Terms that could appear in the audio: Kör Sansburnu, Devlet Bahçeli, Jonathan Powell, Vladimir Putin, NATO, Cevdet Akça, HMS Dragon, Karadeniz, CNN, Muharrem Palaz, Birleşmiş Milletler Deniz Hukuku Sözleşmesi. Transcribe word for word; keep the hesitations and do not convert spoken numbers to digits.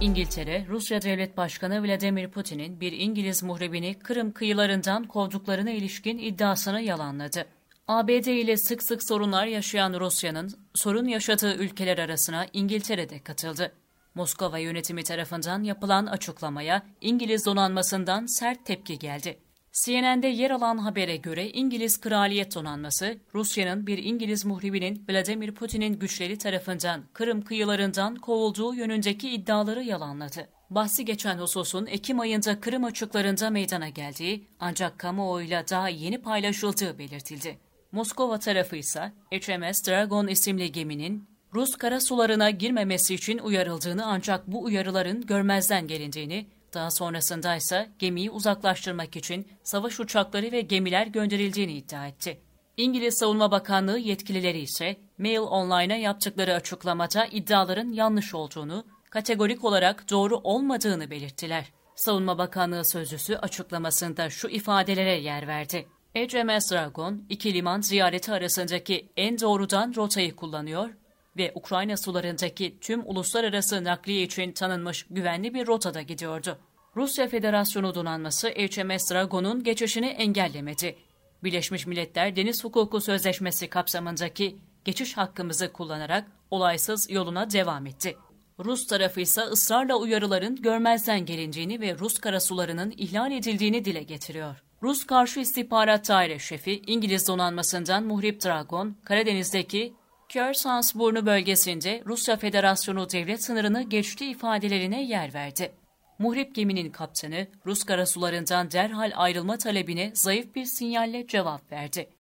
İngiltere, Rusya Devlet Başkanı Vladimir Putin'in bir İngiliz muhrebini Kırım kıyılarından kovduklarına ilişkin iddiasını yalanladı. A B D ile sık sık sorunlar yaşayan Rusya'nın sorun yaşadığı ülkeler arasına İngiltere de katıldı. Moskova yönetimi tarafından yapılan açıklamaya İngiliz donanmasından sert tepki geldi. C N N'de yer alan habere göre İngiliz Kraliyet Donanması, Rusya'nın bir İngiliz muhribinin Vladimir Putin'in güçleri tarafından Kırım kıyılarından kovulduğu yönündeki iddiaları yalanladı. Bahsi geçen hususun Ekim ayında Kırım açıklarında meydana geldiği ancak kamuoyuyla daha yeni paylaşıldığı belirtildi. Moskova tarafı ise H M S Dragon isimli geminin Rus karasularına girmemesi için uyarıldığını ancak bu uyarıların görmezden gelindiğini, daha sonrasında ise gemiyi uzaklaştırmak için savaş uçakları ve gemiler gönderildiğini iddia etti. İngiliz Savunma Bakanlığı yetkilileri ise Mail Online'a yaptıkları açıklamada iddiaların yanlış olduğunu, kategorik olarak doğru olmadığını belirttiler. Savunma Bakanlığı sözcüsü açıklamasında şu ifadelere yer verdi. H M S Dragon, iki liman ziyareti arasındaki en doğrudan rotayı kullanıyor ve Ukrayna sularındaki tüm uluslararası nakliye için tanınmış güvenli bir rotada gidiyordu. Rusya Federasyonu Donanması H M S Dragon'un geçişini engellemedi. Birleşmiş Milletler Deniz Hukuku Sözleşmesi kapsamındaki geçiş hakkımızı kullanarak olaysız yoluna devam etti. Rus tarafı ise ısrarla uyarıların görmezden gelindiğini ve Rus karasularının ihlal edildiğini dile getiriyor. Rus Karşı İstihbarat Daire Şefi, İngiliz donanmasından muhrip Dragon, Karadeniz'deki Kör Sansburnu bölgesinde Rusya Federasyonu devlet sınırını geçtiği ifadelerine yer verdi. Muhrip geminin kaptanı, Rus karasularından derhal ayrılma talebine zayıf bir sinyalle cevap verdi.